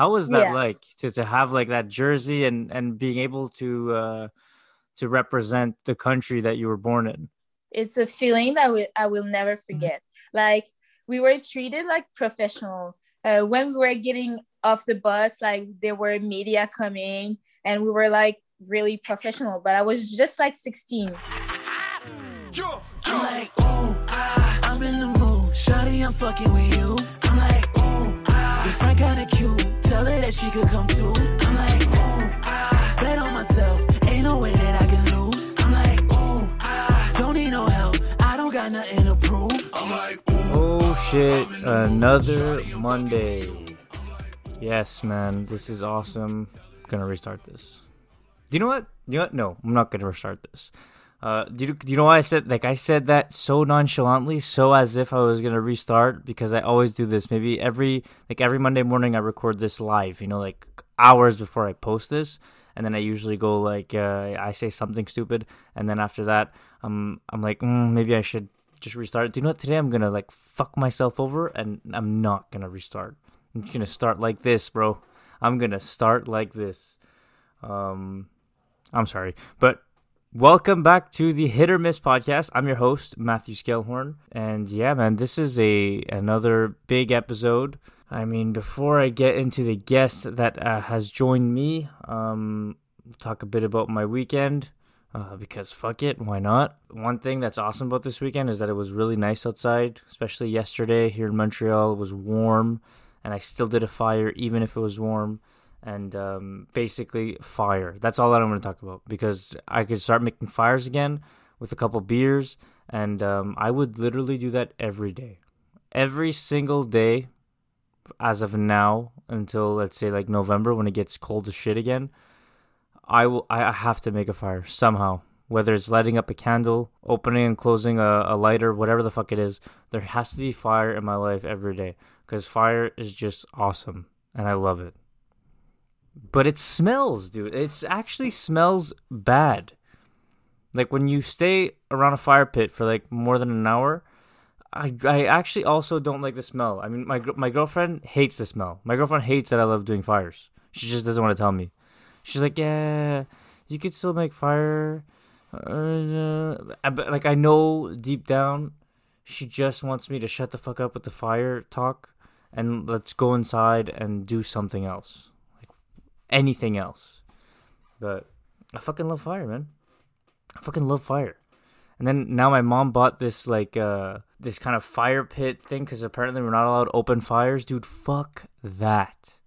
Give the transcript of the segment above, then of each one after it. How was that like to have like that jersey and being able to represent the country that you were born in? It's a feeling that I will never forget. Like, we were treated like professional. When we were getting off the bus, like, there were media coming and we were like really professional, but I was just like 16. I'm like, oh, I'm in the mood. Shawty, I'm fucking with you. I'm like, oh, different kind of cute. Tell her that she could come too. I'm like, oh, bet on myself. Ain't no way that I can lose. I'm like, oh, don't need no help. I don't got nothing to prove. I'm like, oh shit, another Monday. Yes, man, this is awesome. I'm gonna restart this. Do you know what? No, I'm not gonna restart this. Do you know why I said, like, I said that so nonchalantly, so as if I was gonna restart, because I always do this. Maybe every Monday morning I record this live, you know, like hours before I post this, and then I usually go like I say something stupid, and then after that I'm like maybe I should just restart. Do you know what? Today I'm gonna like fuck myself over, and I'm not gonna restart. I'm just gonna start like this, bro. I'm gonna start like this. I'm sorry, but. Welcome back to the Hit or Miss podcast. I'm your host, Matthew Skelhorn. And yeah, man, this is another big episode. I mean, before I get into the guest that has joined me, talk a bit about my weekend, because fuck it, why not? One thing that's awesome about this weekend is that it was really nice outside, especially yesterday here in Montreal. It was warm, and I still did a fire even if it was warm. And basically fire. That's all that I'm going to talk about, because I could start making fires again with a couple beers, and I would literally do that every day, every single day, as of now until, let's say, like November, when it gets cold as shit again. I have to make a fire somehow, whether it's lighting up a candle, opening and closing a lighter, whatever the fuck it is. There has to be fire in my life every day, because fire is just awesome and I love it. But it smells, dude. It actually smells bad. Like, when you stay around a fire pit for, like, more than an hour, I actually also don't like the smell. I mean, my girlfriend hates the smell. My girlfriend hates that I love doing fires. She just doesn't want to tell me. She's like, yeah, you could still make fire. But, like, I know deep down, she just wants me to shut the fuck up with the fire talk, and let's go inside and do something else. Anything else. But I fucking love fire, man. I fucking love fire. And then now my mom bought this like this kind of fire pit thing, because apparently we're not allowed open fires. Dude, fuck that.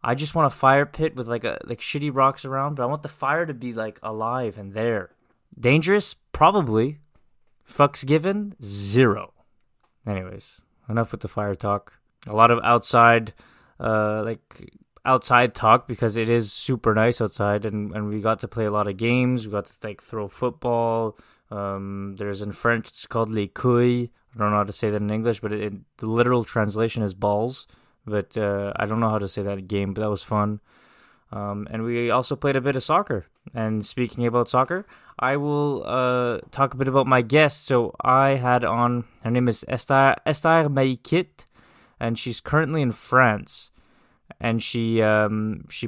I just want a fire pit with like shitty rocks around, but I want the fire to be like alive and there. Dangerous? Probably. Fucks given? Zero. Anyways, enough with the fire talk. A lot of outside talk, because it is super nice outside, and we got to play a lot of games. We got to like throw football. There's, in French it's called les couilles. I don't know how to say that in English, but the literal translation is balls, but I don't know how to say that game, but that was fun. And we also played a bit of soccer. And speaking about soccer, I will talk a bit about my guest. So I had on, her name is Esther Maikit, and she's currently in France. And she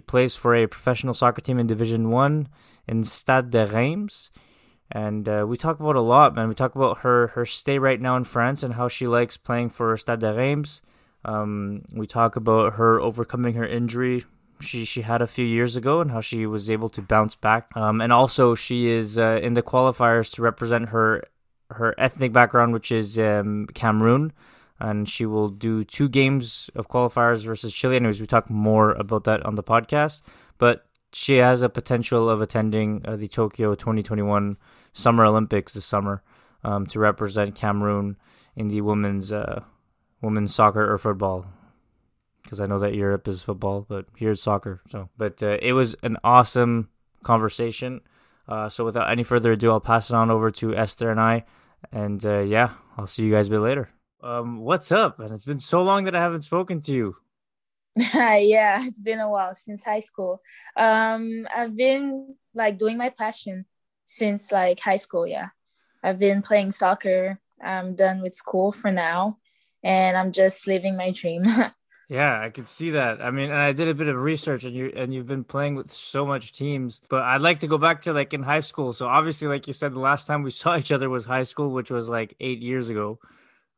plays for a professional soccer team in Division 1 in Stade de Reims. And we talk about a lot, man. We talk about her stay right now in France and how she likes playing for Stade de Reims. We talk about her overcoming her injury she had a few years ago and how she was able to bounce back. And also she is in the qualifiers to represent her ethnic background, which is Cameroon. And she will do 2 games of qualifiers versus Chile. Anyways, we talk more about that on the podcast. But she has a potential of attending the Tokyo 2021 Summer Olympics this summer to represent Cameroon in the women's soccer or football. Because I know that Europe is football, but here it's soccer. So, but it was an awesome conversation. So without any further ado, I'll pass it on over to Esther and I. And yeah, I'll see you guys a bit later. What's up? And it's been so long that I haven't spoken to you. Yeah, it's been a while, since high school. I've been like doing my passion since like high school. Yeah, I've been playing soccer. I'm done with school for now, and I'm just living my dream. Yeah, I could see that. I mean, and I did a bit of research, and you've been playing with so much teams, but I'd like to go back to like in high school. So obviously, like you said, the last time we saw each other was high school, which was like 8 years ago,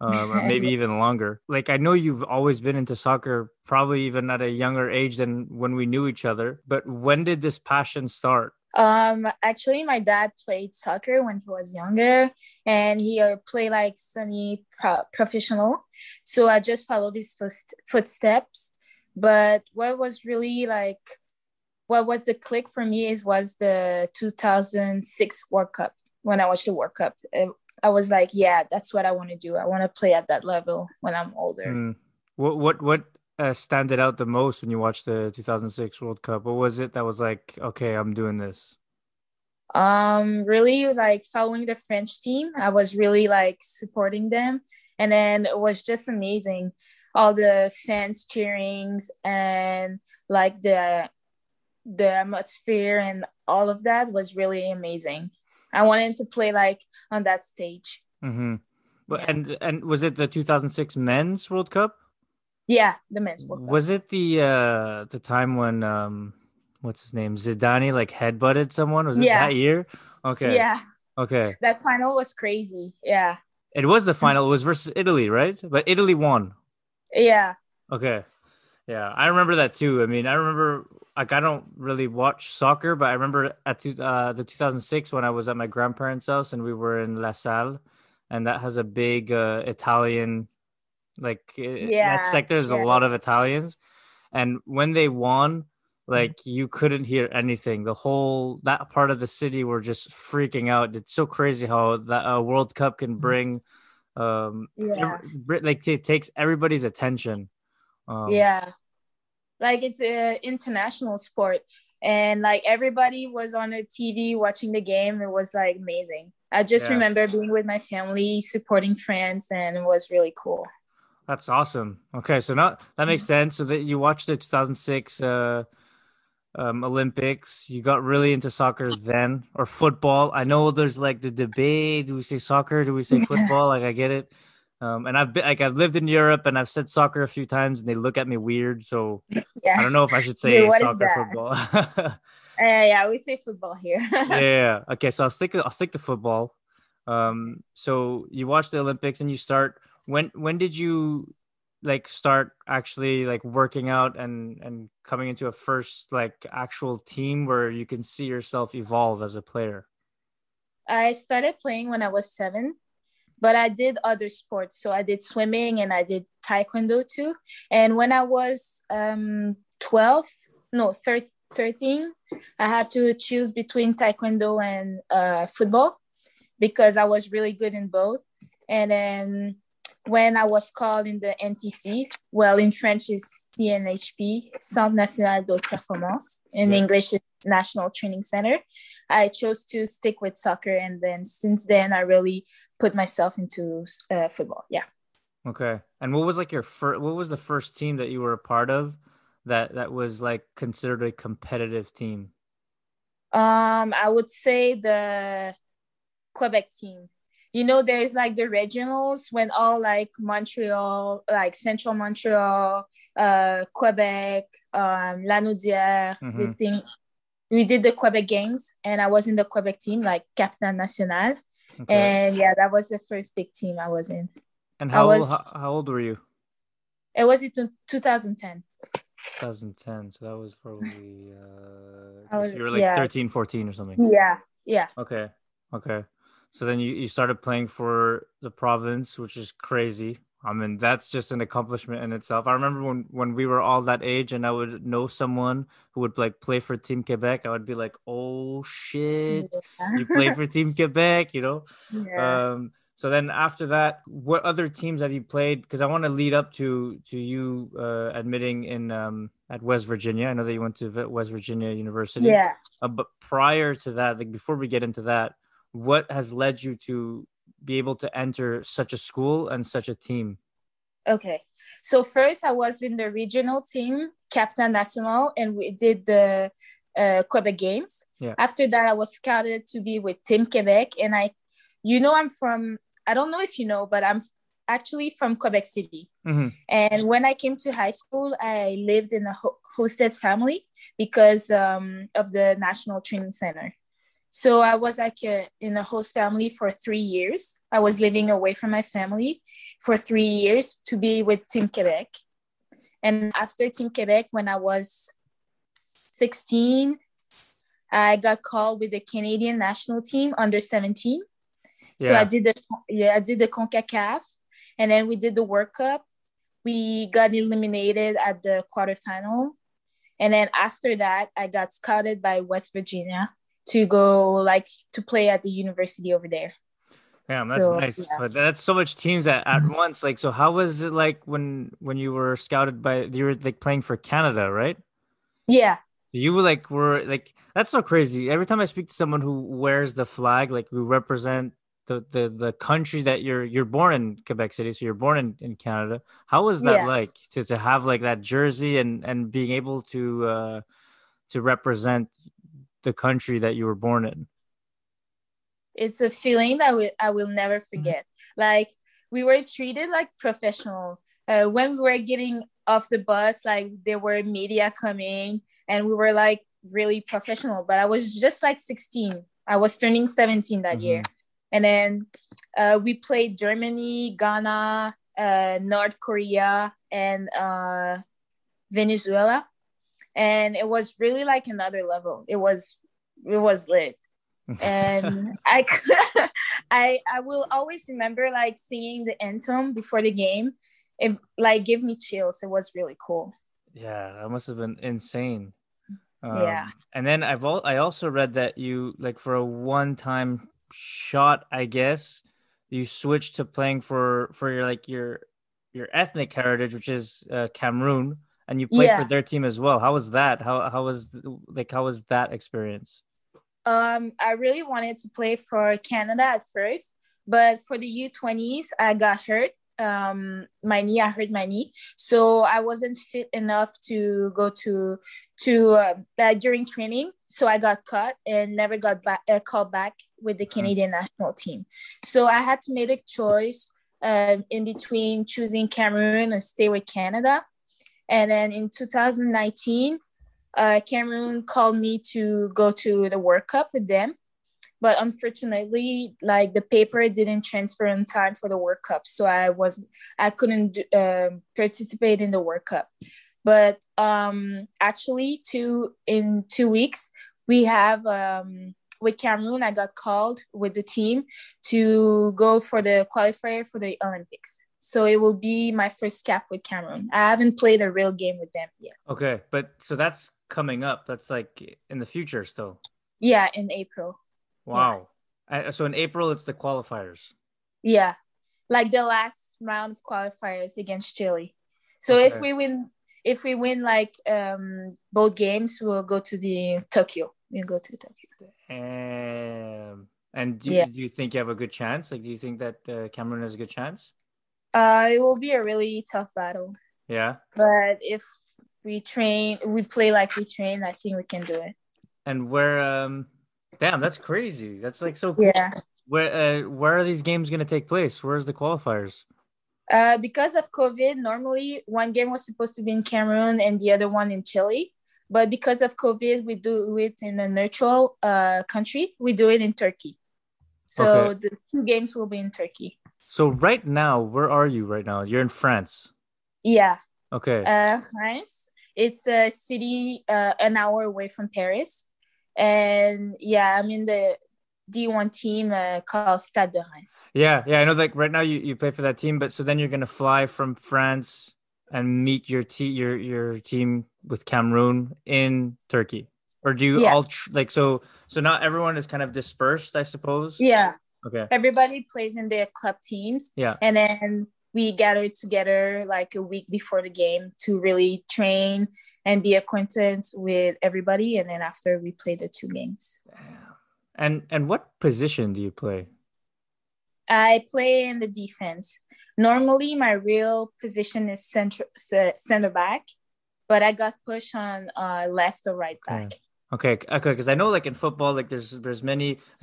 or maybe even longer. Like, I know you've always been into soccer, probably even at a younger age than when we knew each other. But when did this passion start? Actually, my dad played soccer when he was younger, and he played like semi-professional. So I just followed his footsteps. But what was the click for me was the 2006 World Cup. When I watched the World Cup, I was like, yeah, that's what I want to do. I want to play at that level when I'm older. What standed out the most when you watched the 2006 World Cup? What was it that was like, okay, I'm doing this? Really like following the French team. I was really like supporting them. And then it was just amazing. All the fans cheering and like the atmosphere and all of that was really amazing. I wanted to play like on that stage. Mm-hmm. Yeah. And was it the 2006 Men's World Cup? Yeah, the men's World Cup. Was it the time when what's his name, Zidane, like headbutted someone? Was it that year? Okay. Yeah. Okay. That final was crazy. Yeah. It was the final. It was versus Italy, right? But Italy won. Yeah. Okay. Yeah, I remember that too. I mean, I remember like I don't really watch soccer, but I remember at the 2006 when I was at my grandparents' house and we were in La Salle, and that has a big Italian. That sector is a lot of Italians, and when they won, like you couldn't hear anything. The whole that part of the city were just freaking out. It's so crazy how that World Cup can bring, it takes everybody's attention. It's an international sport, and like everybody was on their TV watching the game. It was like amazing. I just remember being with my family supporting France, and it was really cool. That's awesome. Okay, so now that makes sense. So that you watched the 2006 Olympics, you got really into soccer then, or football. I know there's like the debate: do we say soccer? Do we say football? Like I get it. And I've lived in Europe, and I've said soccer a few times, and they look at me weird. So I don't know if I should say soccer, football. We say football here. Yeah. Okay, so I'll stick to football. So you watch the Olympics, and you start. When did you like start actually like working out and coming into a first like actual team where you can see yourself evolve as a player? I started playing when I was 7, but I did other sports. So I did swimming and I did taekwondo too. And when I was 13, I had to choose between taekwondo and football because I was really good in both. And then when I was called in the NTC, well, in French is CNHP, Centre National de Performance. In English, it's National Training Center. I chose to stick with soccer, and then since then, I really put myself into football. Yeah. Okay. And what was like what was the first team that you were a part of that was like considered a competitive team? I would say the Quebec team. You know, there's like the regionals when all like Montreal, like Central Montreal, Quebec, Lanaudière, we did the Quebec games, and I was in the Quebec team, like Capitaine National. Okay. And yeah, that was the first big team I was in. And how old were you? It was in 2010. 2010. So that was probably, you were like 13, 14 or something. Yeah. Yeah. Okay. So then you started playing for the province, which is crazy. I mean, that's just an accomplishment in itself. I remember when we were all that age and I would know someone who would like play for Team Quebec. I would be like, oh, shit, you play for Team Quebec, you know? Yeah. So then after that, what other teams have you played? Because I want to lead up to you admitting in at West Virginia. I know that you went to West Virginia University. Yeah. But prior to that, like before we get into that, what has led you to be able to enter such a school and such a team? Okay. So first I was in the regional team, Capitaine National, and we did the Quebec games. Yeah. After that, I was scouted to be with Team Quebec. And I don't know if you know, but I'm actually from Quebec City. Mm-hmm. And when I came to high school, I lived in a hosted family because of the National Training Center. So I was like in a host family for 3 years. I was living away from my family for 3 years to be with Team Quebec. And after Team Quebec, when I was 16, I got called with the Canadian national team under 17. Yeah. So I did the CONCACAF, and then we did the World Cup. We got eliminated at the quarterfinal. And then after that, I got scouted by West Virginia to go to play at the university over there. Damn, that's nice. Yeah. But that's so much teams at once. So how was it when you were scouted by, you were playing for Canada, right? Yeah. You were that's so crazy. Every time I speak to someone who wears the flag, we represent the country that you're born in, Quebec City. So you're born in Canada. How was that to have that jersey and being able to represent the country that you were born in? It's a feeling that I will never forget. We were treated like professional. When we were getting off the bus, there were media coming and we were really professional, but I was just 16. I was turning 17 that year. And then we played Germany, Ghana, North Korea, and Venezuela. And it was really another level. It was lit. And I will always remember singing the anthem before the game. It gave me chills. It was really cool. Yeah, that must have been insane. And then I also read that you for a one-time shot, I guess, you switched to playing for your ethnic heritage, which is Cameroon. And you played for their team as well. How was that? How was that experience? I really wanted to play for Canada at first, but for the U20s, I got hurt. I hurt my knee, so I wasn't fit enough to go to during training. So I got cut and never got called back with the Canadian national team. So I had to make a choice in between choosing Cameroon or stay with Canada. And then in 2019, Cameroon called me to go to the World Cup with them. But unfortunately, the paper didn't transfer in time for the World Cup. So I couldn't participate in the World Cup. But actually, in 2 weeks, we have, with Cameroon, I got called with the team to go for the qualifier for the Olympics. So it will be my first cap with Cameroon. I haven't played a real game with them yet. Okay. But so that's coming up. That's in the future still. Yeah. In April. Wow. Yeah. So in April, it's the qualifiers. Yeah. The last round of qualifiers against Chile. So if we win, both games, we'll go to Tokyo. We'll go to Tokyo. And do you think you have a good chance? Do you think that Cameroon has a good chance? It will be a really tough battle. Yeah. But if we play like we train, I think we can do it. And where damn, that's crazy. That's so cool. Yeah. Where are these games going to take place? Where's the qualifiers? Because of COVID, normally one game was supposed to be in Cameroon and the other one in Chile. But because of COVID, we do it in a neutral country. We do it in Turkey. So the two games will be in Turkey. So right now, where are you right now? You're in France. Yeah. Okay. France. It's a city an hour away from Paris. And I'm in the D1 team called Stade de Reims. Yeah. Yeah. I know right now you play for that team, but so then you're going to fly from France and meet your team with Cameroon in Turkey. Or do you all so not everyone is kind of dispersed, I suppose? Yeah. Okay. Everybody plays in their club teams. Yeah. And then we gather together a week before the game to really train and be acquainted with everybody. And then after we play the two games. And what position do you play? I play in the defense. Normally, my real position is center back, but I got pushed on left or right back. Okay. Because I know in football, there's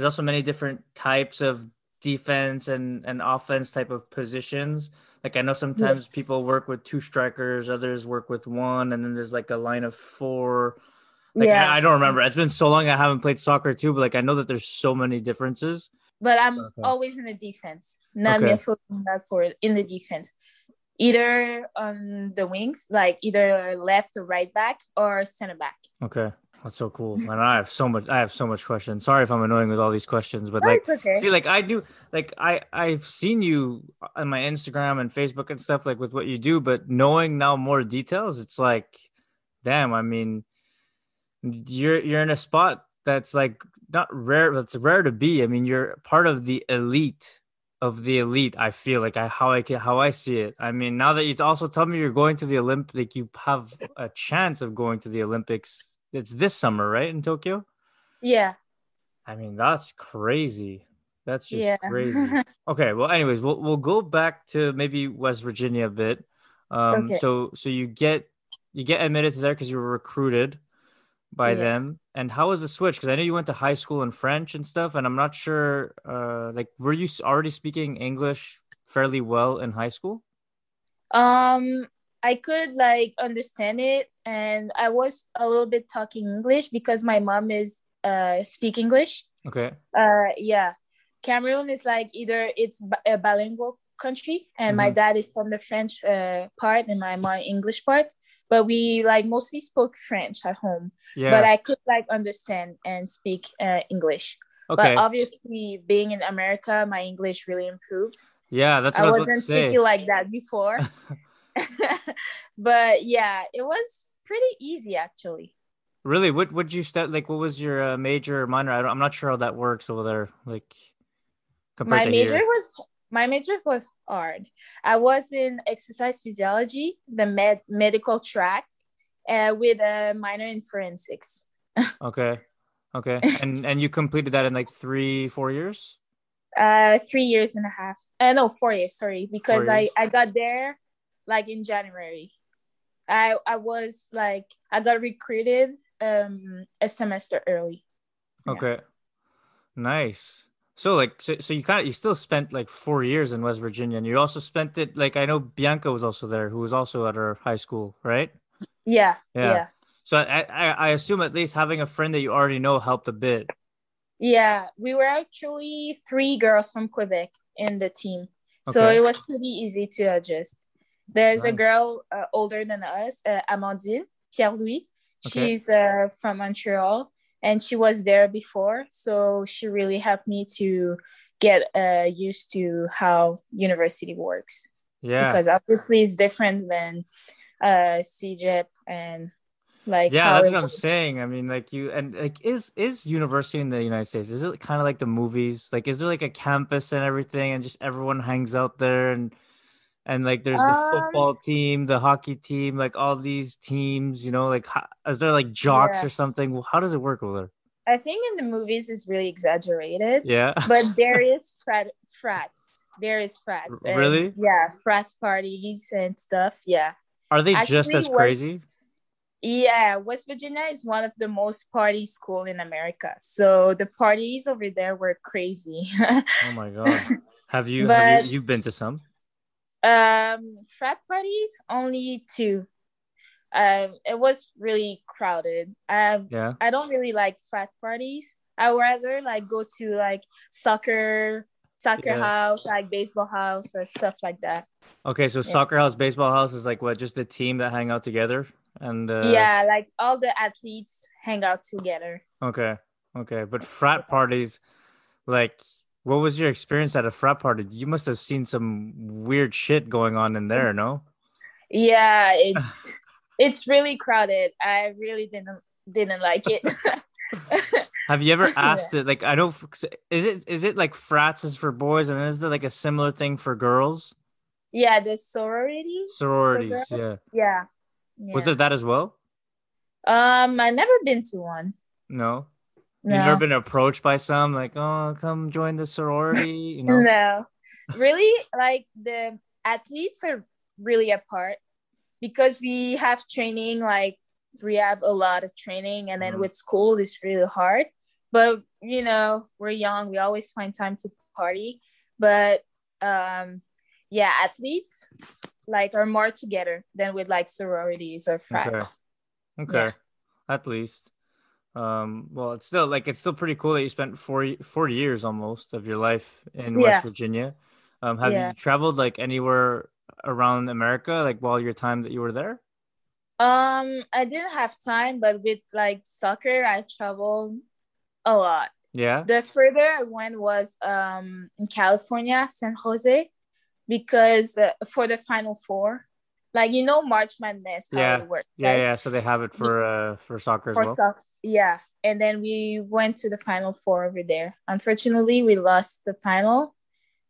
also many different types of defense and offense type of positions. Like I know sometimes people work with two strikers, others work with one, and then there's like a line of four. Like I don't remember. It's been so long I haven't played soccer too, but like I know that there's so many differences. But I'm always in the defense. Not me forward, in the defense. Either on the wings, like either left or right back or center back. Okay. That's so cool. And I have so much questions. Sorry if I'm annoying with all these questions, but like, see, like I do, like I've seen you on my Instagram and Facebook and stuff, like with what you do, but knowing now more details, it's like, damn, I mean, you're in a spot that's like not rare, but it's rare to be. I mean, you're part of the elite of the elite. I feel like how I see it. I mean, now that you also tell me you're going to the Olympics, like you have a chance of going to the Olympics. It's this summer, right? In Tokyo? Yeah. I mean, that's crazy. That's just crazy. Okay. Well, anyways, we'll go back to maybe West Virginia a bit. So you get admitted to there because you were recruited by them. And how was the switch? Because I know you went to high school in French and stuff, and I'm not sure, like, were you already speaking English fairly well in high school? I could like understand it, and I was a little bit talking English because my mom is speak English. Okay. Cameroon is like either it's a bilingual country, and my dad is from the French part and my mom English part, but we like mostly spoke French at home. Yeah. But I could like understand and speak English. Okay. But obviously, being in America, my English really improved. Yeah, that's what I was about to say. I wasn't speaking like that before. But yeah, it was pretty easy actually. Really? What would you start, like what was your major or minor? I'm not sure how that works over there, like compared to here. My major was hard. I was in exercise physiology, the medical track, with a minor in forensics. okay and you completed that in like 3-4 years? 3 years and a half. No, 4 years, sorry, because 4 years. I got there like in January. I was like, I got recruited a semester early. Okay. Nice. So like, so you still spent like 4 years in West Virginia, and you also spent it, like I know Bianca was also there, who was also at her high school, right? Yeah. So I assume at least having a friend that you already know helped a bit. Yeah, we were actually 3 girls from Quebec in the team. Okay. So it was pretty easy to adjust. There's a girl older than us, Amandine Pierre-Louis. Okay. She's from Montreal, and she was there before. So she really helped me to get used to how university works. Yeah. Because obviously it's different than CJEP and like. Yeah, that's what I'm saying. I mean, like you, and like is university in the United States, is it kind of like the movies? Like, is there like a campus and everything and just everyone hangs out there and like there's the football team, the hockey team, like all these teams, you know, like is there like jocks or something? How does it work over there? I think in the movies it's really exaggerated. Yeah. But there is frats. There is frats. Really? Yeah. Frats parties and stuff. Yeah. Are they actually just as crazy? Yeah. West Virginia is one of the most party school in America. So the parties over there were crazy. Oh my God. Have you been to some? Frat parties, only 2. It was really crowded. I don't really like frat parties. I would rather like go to like soccer house, like baseball house or stuff like that. Okay, so soccer house, baseball house is like what, just the team that hang out together? And like all the athletes hang out together. Okay. But frat parties, like, what was your experience at a frat party? You must have seen some weird shit going on in there, no? Yeah, it's really crowded. I really didn't like it. Have you ever asked it? Like, I know, is it like frats is for boys, and is there like a similar thing for girls? Yeah, there's sororities. Yeah. Was there that as well? I never been to one. No. You've never been approached by some like, oh, come join the sorority, you know? No, really, like the athletes are really apart because we have training, like we have a lot of training, and then with school it's really hard. But you know, we're young, we always find time to party. But yeah, athletes like are more together than with like sororities or frats. Okay. Yeah. At least. Well, it's still like, it's still pretty cool that you spent four years almost of your life in West Virginia. Have you traveled like anywhere around America, like while your time that you were there? I didn't have time, but with like soccer, I traveled a lot. Yeah. The further I went was in California, San Jose, because for the Final Four, like, you know, March Madness, how it works. Yeah, right? Yeah. So they have it for soccer as well. Yeah. And then we went to the Final Four over there. Unfortunately, we lost the final,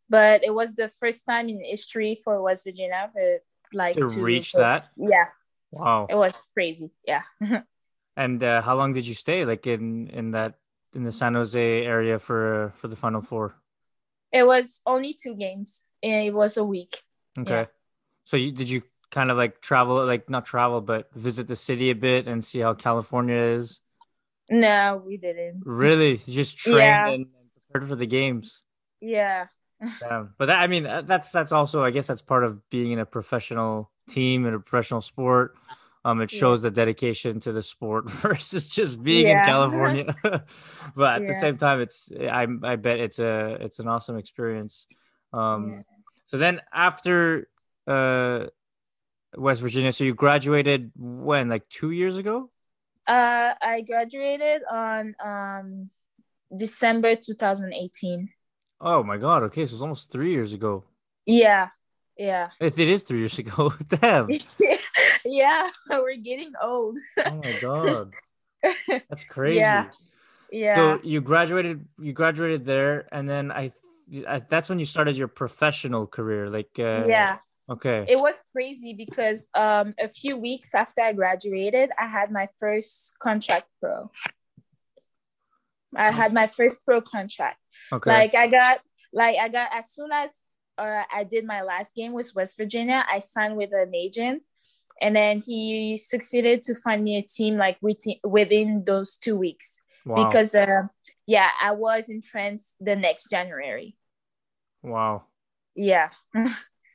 but it was the first time in history for West Virginia to reach that. Yeah. Wow. It was crazy. Yeah. And how long did you stay like in the San Jose area for the Final Four? It was only 2 games and it was a week. Okay. Yeah. So did you kind of like visit the city a bit and see how California is? No, we didn't. Really? You just trained and prepared for the games? Yeah. But that, I mean, that's also, I guess that's part of being in a professional team and a professional sport. It shows the dedication to the sport versus just being in California. But at the same time, I bet it's an awesome experience. So then after West Virginia, so you graduated when, like 2 years ago? I graduated on December 2018. Oh my God. Okay. So it's almost 3 years ago. Yeah. Yeah. It is 3 years ago. Damn. Yeah. We're getting old. Oh my God. That's crazy. Yeah. Yeah. So you graduated there. And then that's when you started your professional career. Like, yeah. Okay. It was crazy because a few weeks after I graduated, I had my first contract pro. I had my first pro contract. Okay. Like I got as soon as I did my last game with West Virginia, I signed with an agent, and then he succeeded to find me a team like within those 2 weeks. Wow. Because I was in France the next January. Wow. Yeah.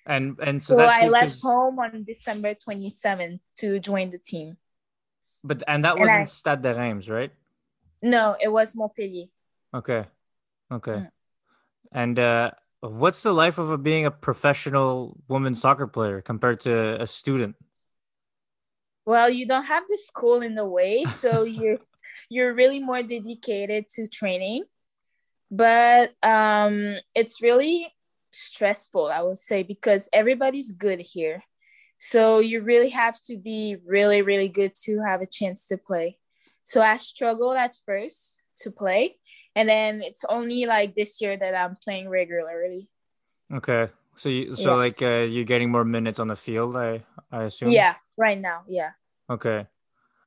And so I left home on December 27th to join the team. But that wasn't Stade de Reims, right? No, it was Montpellier. Okay. Okay. And what's the life of being a professional women's soccer player compared to a student? Well, you don't have the school in the way, so you're really more dedicated to training. But it's really stressful, I would say, because everybody's good here. So you really have to be really, really good to have a chance to play. So I struggled at first to play. And then it's only like this year that I'm playing regularly. Okay. You're getting more minutes on the field, I assume? Yeah, right now. Yeah. Okay.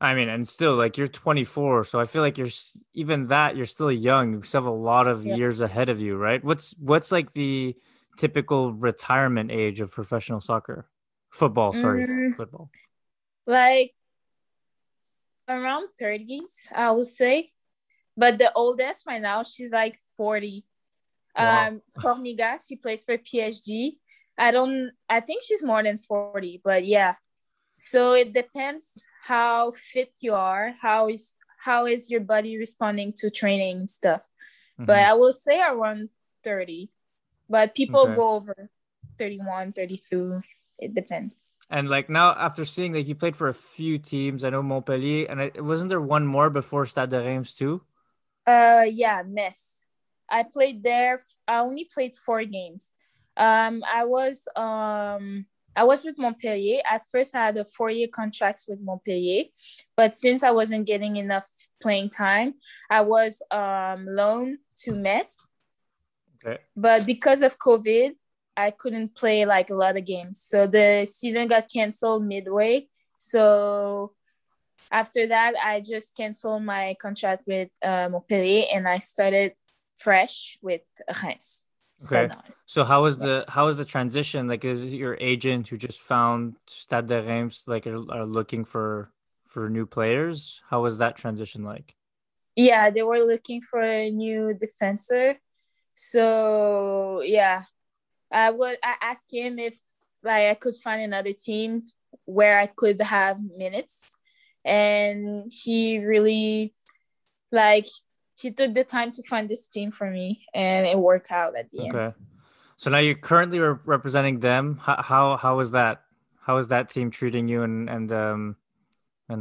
I mean, and still like you're 24. So I feel like you're still young. You still have a lot of years ahead of you, right? What's like the typical retirement age of professional soccer? Football. Like around 30s, I would say. But the oldest right now, she's like 40. Wow. Corniga, she plays for PSG. I think she's more than 40, but yeah. So it depends how fit you are, how is your body responding to training and stuff. Mm-hmm. But I will say around 30, but people go over 31, 32. It depends. And like now, after seeing that you played for a few teams, I know Montpellier, and wasn't there one more before Stade de Reims too? Metz. I played there. I only played 4 games. I was with Montpellier. At first, I had a 4-year contract with Montpellier, but since I wasn't getting enough playing time, I was loaned to Metz. Okay. But because of COVID, I couldn't play like a lot of games, so the season got canceled midway. So after that, I just canceled my contract with Montpellier and I started fresh with Reims. Okay. So how was the transition? Like, is it your agent who just found Stade de Reims like are looking for new players? How was that transition like? Yeah, they were looking for a new defender. So yeah, I asked him if I could find another team where I could have minutes, and he really he took the time to find this team for me, and it worked out at the end. Okay. So now you're currently representing them. How is that? How is that team treating you, and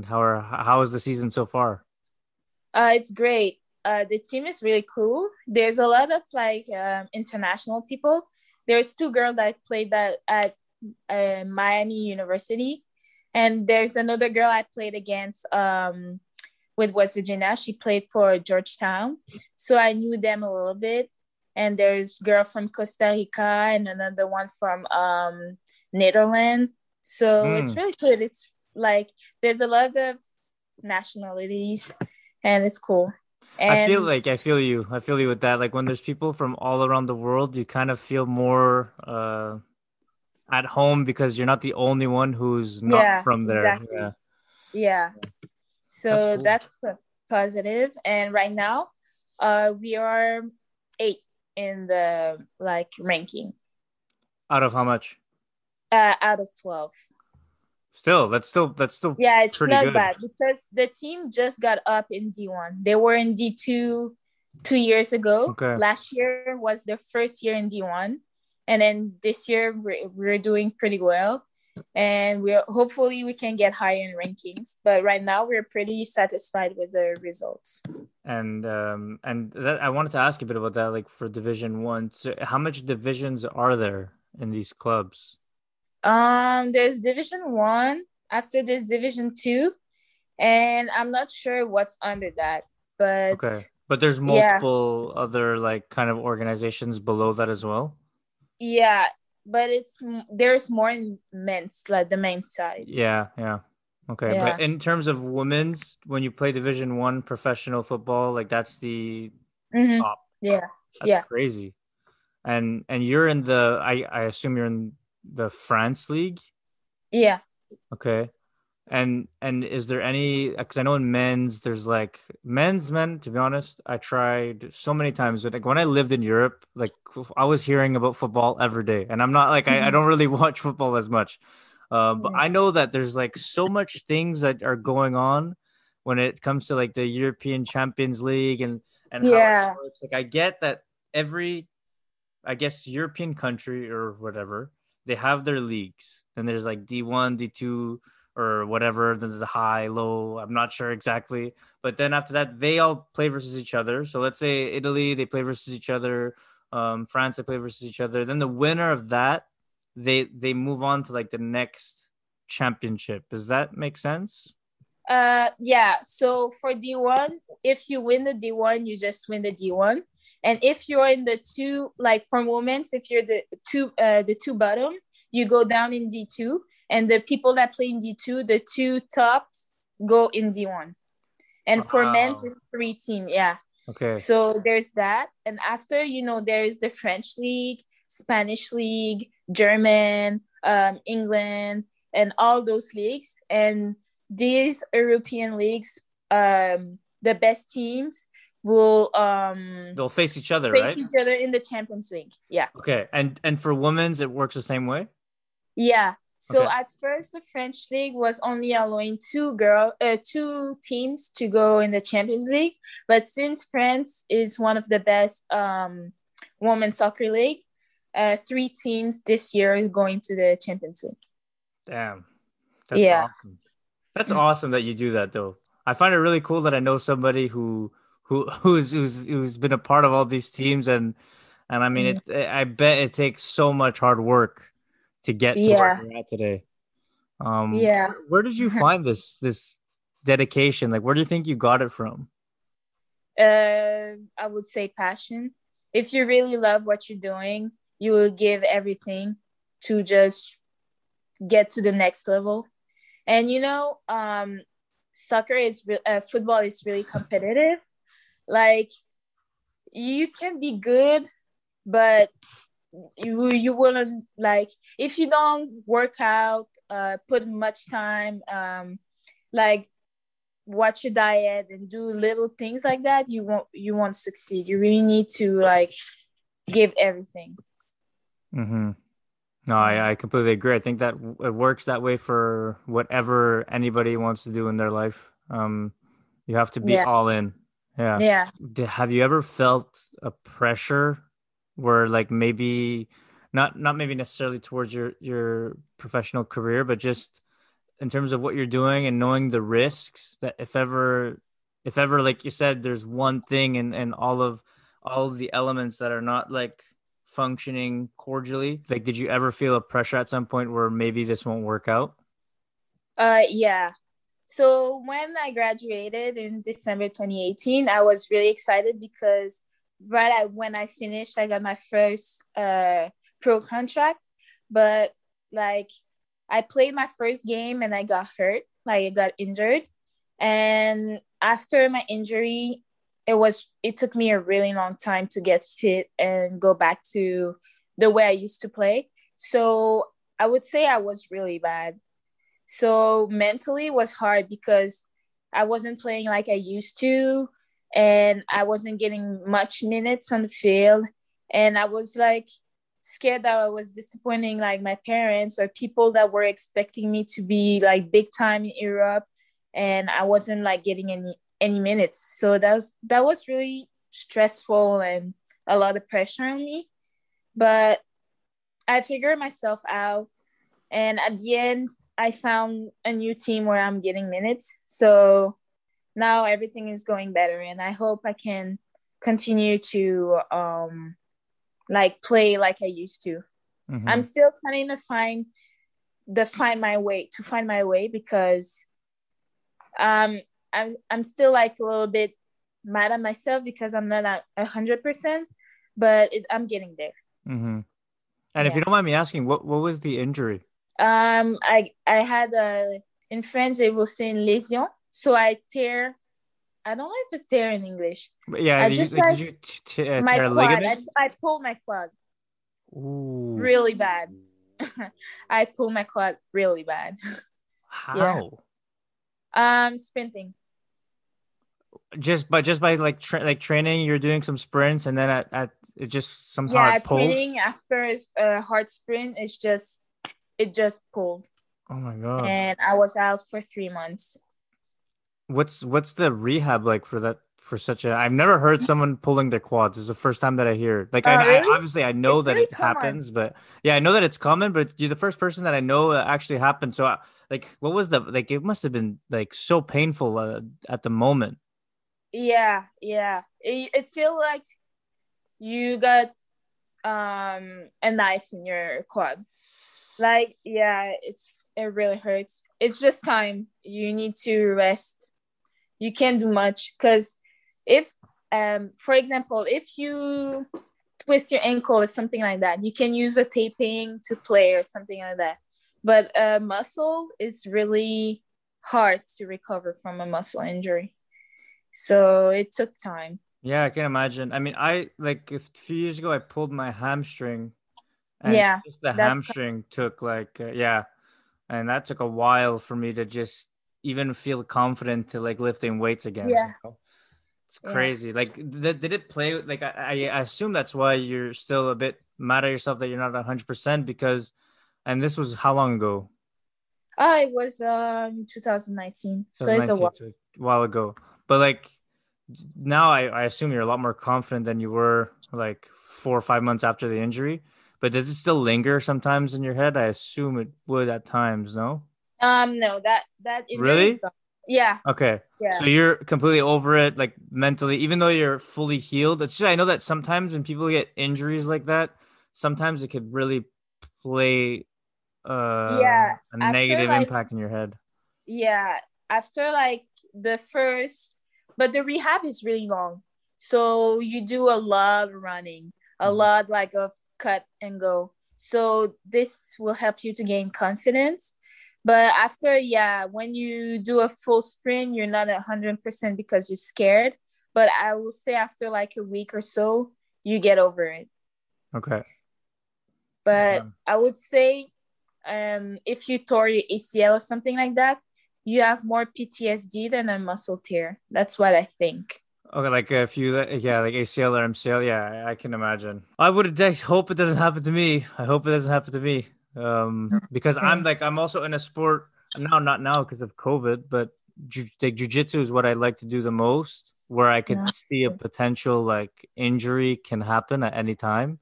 how is the season so far? It's great. The team is really cool. There's a lot of international people. There's two girls that played that at Miami University, and there's another girl I played against with West Virginia. She played for Georgetown, so I knew them a little bit. And there's girl from Costa Rica and another one from Netherlands. So it's really good. It's there's a lot of nationalities, and it's cool. And I feel you with that. When there's people from all around the world, you kind of feel more at home because you're not the only one who's not from there. Exactly. Yeah. So that's positive. And right now, we are 8 in the ranking. Out of how much? Out of 12. Still, that's it's pretty not good. Bad because the team just got up in D1. They were in D2 2 years ago. Okay. Last year was their first year in D1, and then this year we're doing pretty well, and hopefully we can get higher in rankings. But right now we're pretty satisfied with the results. And that, I wanted to ask you a bit about that, for Division 1. So how much divisions are there in these clubs? There's Division 1, after this Division 2, and I'm not sure what's under that, but... Okay, but there's multiple other, kind of organizations below that as well? Yeah, but there's more in men's, the men's side. Yeah. Okay, yeah. But in terms of women's, when you play Division 1 professional football, that's the top. Yeah. That's crazy. And you're in the... I assume you're in... the France league? Yeah. Okay. And is there any, because I know in men's there's men, to be honest, I tried so many times, but when I lived in Europe, I was hearing about football every day, and I'm not I don't really watch football as much, but I know that there's so much things that are going on when it comes to the European Champions League and how it works. I get that every, I guess, European country or whatever, they have their leagues. Then there's D1, D2, or whatever. Then there's a high, low. I'm not sure exactly. But then after that, they all play versus each other. So let's say Italy, they play versus each other. France, they play versus each other. Then the winner of that, they move on to the next championship. Does that make sense? Yeah. So for D1, if you win the D1, you just win the D1. And if you're in the two, from women's, if you're the two bottom, you go down in D2. And the people that play in D2, the two tops go in D1. And for men's, it's 3 teams. Yeah. Okay. So there's that. And after, there's the French league, Spanish league, German, England, and all those leagues. And these European leagues, the best teams, they'll face each other, right? Face each other in the Champions League. Yeah. Okay. And for women's, it works the same way? Yeah. So at first, the French league was only allowing two teams to go in the Champions League. But since France is one of the best women's soccer league, 3 teams this year are going to the Champions League. Damn. That's awesome. That's awesome that you do that, though. I find it really cool that I know somebody who's been a part of all these teams, and I mean, I bet it takes so much hard work to get to where you're at today. Where did you find this dedication? Where do you think you got it from? I would say passion. If you really love what you're doing, you will give everything to just get to the next level. And soccer is football is really competitive. You can be good, but you wouldn't, if you don't work out, put much time, watch your diet and do little things like that, you won't succeed. You really need to give everything. Mm-hmm. No, I completely agree. I think that it works that way for whatever anybody wants to do in their life. You have to be all in. Yeah. Yeah. Have you ever felt a pressure where, like, maybe not maybe necessarily towards your professional career, but just in terms of what you're doing and knowing the risks that if ever, like you said, there's one thing and all of the elements that are not like functioning cordially, like, did you ever feel a pressure at some point where maybe this won't work out? Yeah. So when I graduated in December 2018, I was really excited because when I finished, I got my first pro contract, but like I played my first game and I got hurt, like I got injured. And after my injury, it took me a really long time to get fit and go back to the way I used to play. So I would say I was really bad. So mentally it was hard because I wasn't playing like I used to, and I wasn't getting much minutes on the field. And I was like scared that I was disappointing like my parents or people that were expecting me to be like big time in Europe. And I wasn't like getting any minutes. So that was really stressful and a lot of pressure on me. But I figured myself out. And at the end, I found a new team where I'm getting minutes. So now everything is going better. And I hope I can continue to like play like I used to. Mm-hmm. I'm still trying to find my way because I'm still like a little bit mad at myself because I'm not at 100%, but I'm getting there. Mm-hmm. And if you don't mind me asking, what was the injury? I had in French they will say lésion. So I tear. I don't know if it's tear in English. But yeah, did you tear a ligament? I pulled my quad. Ooh. Really bad. I pulled my quad really bad. How? Yeah. Sprinting. Just by like training, you're doing some sprints, and then it just somehow pulled. Yeah, training after a hard sprint, it just pulled. Oh my god! And I was out for 3 months. What's the rehab like for that? For such a, I've never heard someone pulling their quads. It's the first time that I hear. Like, really? Obviously, I know it's that really it common. Happens, but yeah, I know that it's common. But you're the first person that I know that actually happened. So, what was the like? It must have been like so painful at the moment. Yeah. It feels like you got a knife in your quad. Like, yeah, it really hurts. It's just time. You need to rest. You can't do much because if, for example, if you twist your ankle or something like that, you can use a taping to play or something like that. But a muscle is really hard to recover from a muscle injury. So it took time. Yeah, I can imagine. I mean, a few years ago, I pulled my hamstring. And just the hamstring took and that took a while for me to just even feel confident to like lifting weights again. Yeah. So it's crazy. Yeah. Like, did it play? Like, I assume that's why you're still a bit mad at yourself that you're not 100% because, and this was how long ago? It was 2019. So it's a while ago. But like now I assume you're a lot more confident than you were like 4 or 5 months after the injury. But does it still linger sometimes in your head? I assume it would at times, no? No, that really? Is gone. Yeah. Okay. Yeah. So you're completely over it, like mentally, even though you're fully healed. It's just, I know that sometimes when people get injuries like that, sometimes it could really play a negative impact in your head. Yeah. After like but the rehab is really long. So you do a lot of running, a lot like of cut and go. So this will help you to gain confidence. But after, when you do a full sprint, you're not 100% because you're scared. But I will say after like a week or so, you get over it. Okay. But I would say if you tore your ACL or something like that, you have more PTSD than a muscle tear. That's what I think. Okay, like if you, yeah, like ACL or MCL, yeah, I can imagine. I would hope it doesn't happen to me. I hope it doesn't happen to me, because I'm also in a sport now, not now because of COVID, but like jiu-jitsu is what I like to do the most, where I could see a potential like injury can happen at any time.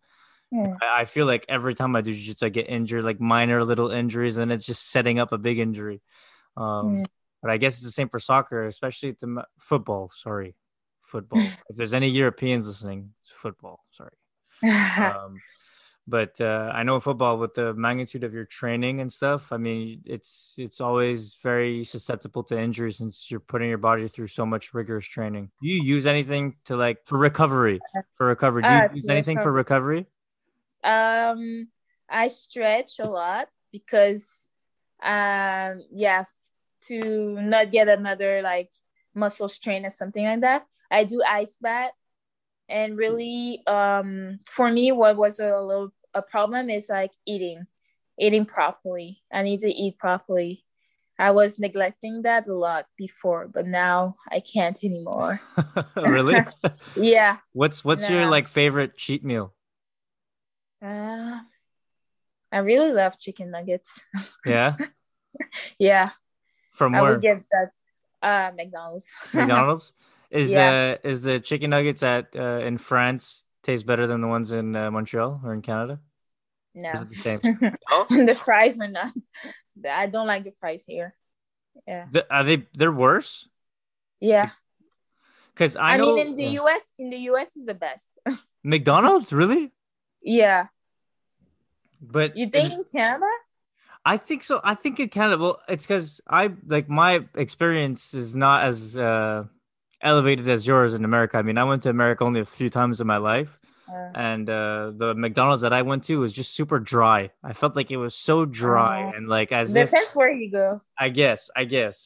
Yeah. I feel like every time I do jiu-jitsu, I get injured, like minor little injuries, and it's just setting up a big injury. But I guess it's the same for soccer, especially the football. Sorry, football. If there's any Europeans listening, it's football. Sorry. But I know football, with the magnitude of your training and stuff, I mean, it's always very susceptible to injury since you're putting your body through so much rigorous training. Do you use anything to like for recovery? Do you use anything for recovery? I stretch a lot because, to not get another like muscle strain or something like that. I do ice bath. And really, for me, what was a problem is like eating properly. I need to eat properly. I was neglecting that a lot before, but now I can't anymore. Really? Yeah. What's your like favorite cheat meal? I really love chicken nuggets. Yeah. Yeah. From where? I would get that McDonald's. McDonald's. Is the chicken nuggets in France taste better than the ones in Montreal or in Canada? No. Is it the same? Oh? The fries are not. I don't like the fries here. Yeah. They're worse? Yeah. Because I know, in the US, is the best. McDonald's, really? Yeah. But you think in Canada? I think so. I think in Canada, well, it's because my experience is not as elevated as yours in America. I mean, I went to America only a few times in my life, and the McDonald's that I went to was just super dry. I felt like it was so dry, and like as if that's where you go. I guess,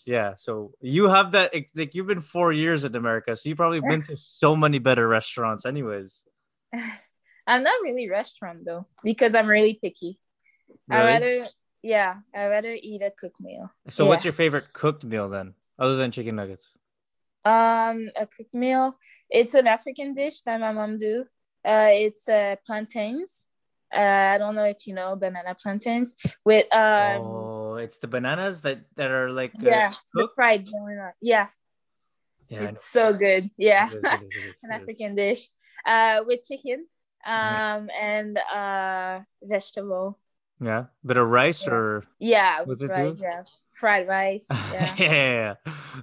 yeah. So you have that. Like you've been 4 years in America, so you've probably been to so many better restaurants, anyways. I'm not really restaurant though, because I'm really picky. Really? I rather eat a cooked meal. So what's your favorite cooked meal then, other than chicken nuggets? A cooked meal. It's an African dish that my mom do. It's plantains. I don't know if you know banana plantains with. It's the bananas that are like the fried banana. Yeah, it's so good. Yeah, it is. An African dish with chicken and vegetable. Yeah, bit of rice or with rice, fried rice. Yeah,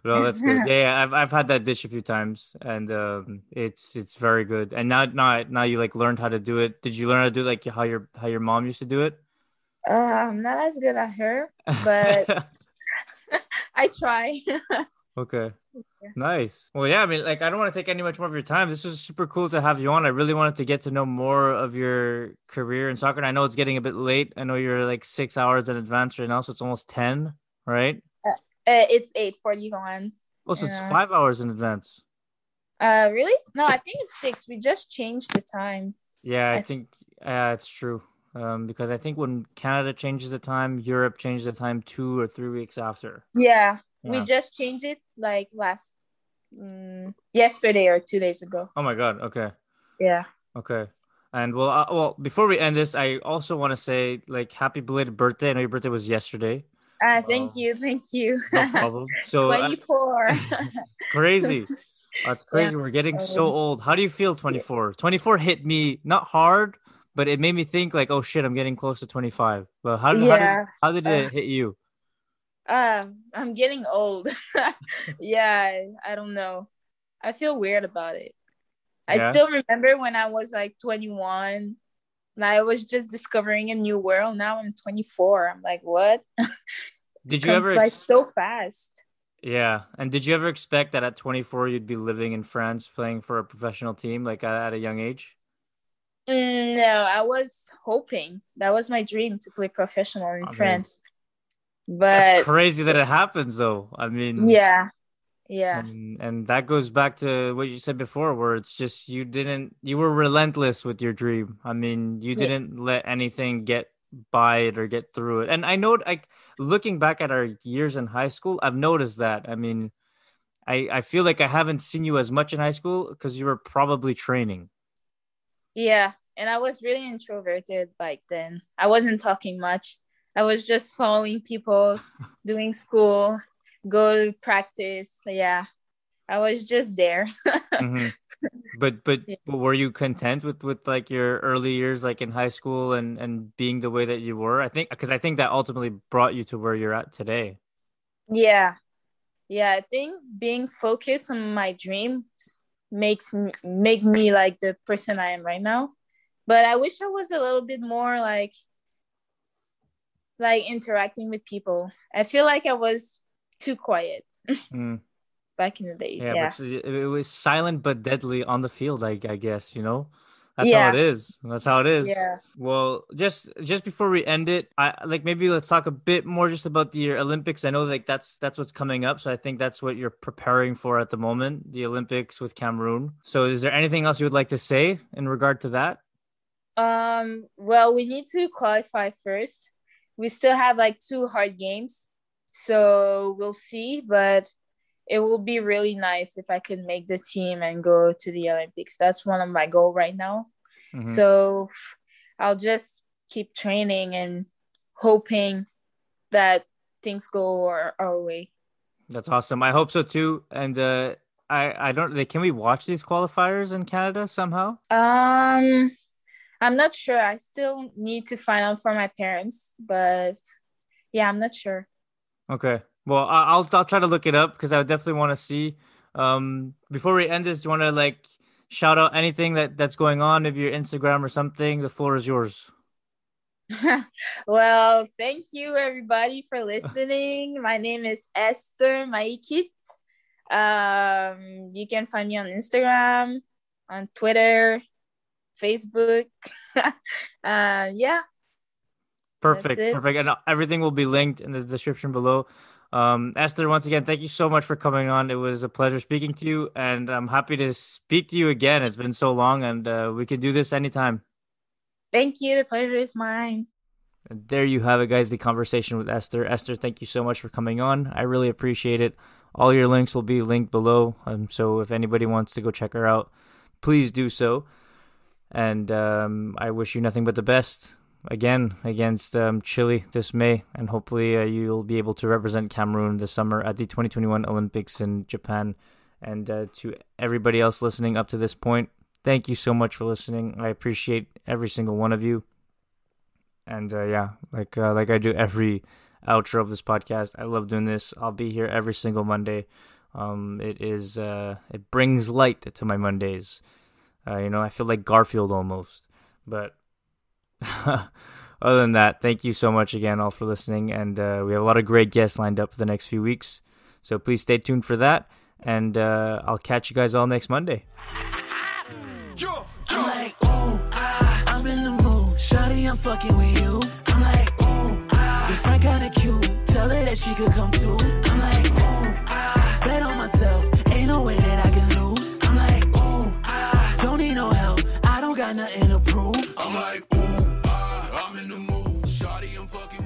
no, that's good. Yeah, I've had that dish a few times, and it's very good. And now you like learned how to do it. Did you learn how to do like how your mom used to do it? I'm not as good at her, but I try. Okay. Yeah. Nice. Well, yeah, I mean, like, I don't want to take any much more of your time. This was super cool to have you on. I really wanted to get to know more of your career in soccer. And I know it's getting a bit late. I know you're like 6 hours in advance right now, so it's almost 10, right? It's 8:41. Oh, so it's 5 hours in advance. Really? No, I think it's 6. We just changed the time. Yeah, I think it's true. Because I think when Canada changes the time, Europe changes the time 2 or 3 weeks after. Yeah. Yeah. We just changed it like yesterday or 2 days ago. Oh my God. Okay. Yeah. Okay. And well, before we end this, I also want to say like happy belated birthday. I know your birthday was yesterday. Thank you. No problem. So 24. Crazy. That's crazy. Yeah. We're getting so old. How do you feel 24? 24 hit me not hard, but it made me think like, oh shit, I'm getting close to 25. Well, how did it hit you? I'm getting old. Yeah, I don't know. I feel weird about it. I still remember when I was like 21. I was just discovering a new world. Now I'm 24. I'm like, what? Did you ever so fast? Yeah. And did you ever expect that at 24 you'd be living in France playing for a professional team like at a young age? No, I was hoping. That was my dream, to play professional in France. But that's crazy that it happens though. I mean, yeah. And that goes back to what you said before, where it's just you were relentless with your dream. I mean, you didn't let anything get by it or get through it. And I know, like, looking back at our years in high school, I've noticed that. I mean, I feel like I haven't seen you as much in high school because you were probably training. Yeah, and I was really introverted back then. I wasn't talking much. I was just following people, doing school, go to practice. Yeah, I was just there. Mm-hmm. But yeah. Were you content with like your early years, like in high school and being the way that you were? I think because I think that ultimately brought you to where you're at today. Yeah. Yeah, I think being focused on my dreams make me like the person I am right now. But I wish I was a little bit more like interacting with people. I feel like I was too quiet back in the day. Yeah. But it was silent but deadly on the field, I guess, you know? That's how it is. That's how it is. Yeah. Well, just before we end it, maybe let's talk a bit more just about the Olympics. I know that's what's coming up. So I think that's what you're preparing for at the moment, the Olympics with Cameroon. So is there anything else you would like to say in regard to that? Well, we need to qualify first. We still have 2 hard games. So we'll see, but it will be really nice if I could make the team and go to the Olympics. That's one of my goals right now. Mm-hmm. So I'll just keep training and hoping that things go our way. That's awesome. I hope so too. And can we watch these qualifiers in Canada somehow? I'm not sure. I still need to find out from my parents, but yeah, I'm not sure. Okay. Well, I'll try to look it up because I would definitely want to see. Before we end this, do you want to shout out anything that's going on, maybe your Instagram or something? The floor is yours. Well, thank you everybody for listening. My name is Esther Maikit. You can find me on Instagram, on Twitter, Facebook. Yeah. Perfect. And everything will be linked in the description below. Esther, once again, thank you so much for coming on. It was a pleasure speaking to you, and I'm happy to speak to you again. It's been so long, and we could do this anytime. Thank you. The pleasure is mine. And there you have it, guys, the conversation with Esther. Esther, thank you so much for coming on. I really appreciate it. All your links will be linked below, so if anybody wants to go check her out, please do so. And I wish you nothing but the best. Again against Chile this May, and hopefully you'll be able to represent Cameroon this summer at the 2021 Olympics in Japan. And to everybody else listening up to this point, thank you so much for listening. I appreciate every single one of you. And like I do every outro of this podcast, I love doing this. I'll be here every single Monday. It brings light to my Mondays. I feel like Garfield almost, but. Other than that, thank you so much again all for listening, and we have a lot of great guests lined up for the next few weeks, so please stay tuned for that, and I'll catch you guys all next Monday. I'm like, ooh, I'm in the mood, shawty, I'm fucking with you. I'm like, ooh, different kind of cute, tell her that she could come too. I'm like, ooh, bet on myself, ain't no way that I can lose. I'm like, ooh, don't need no help, I don't got nothing to prove. I'm like, ooh, I'm in the mood, shawty, I'm fucking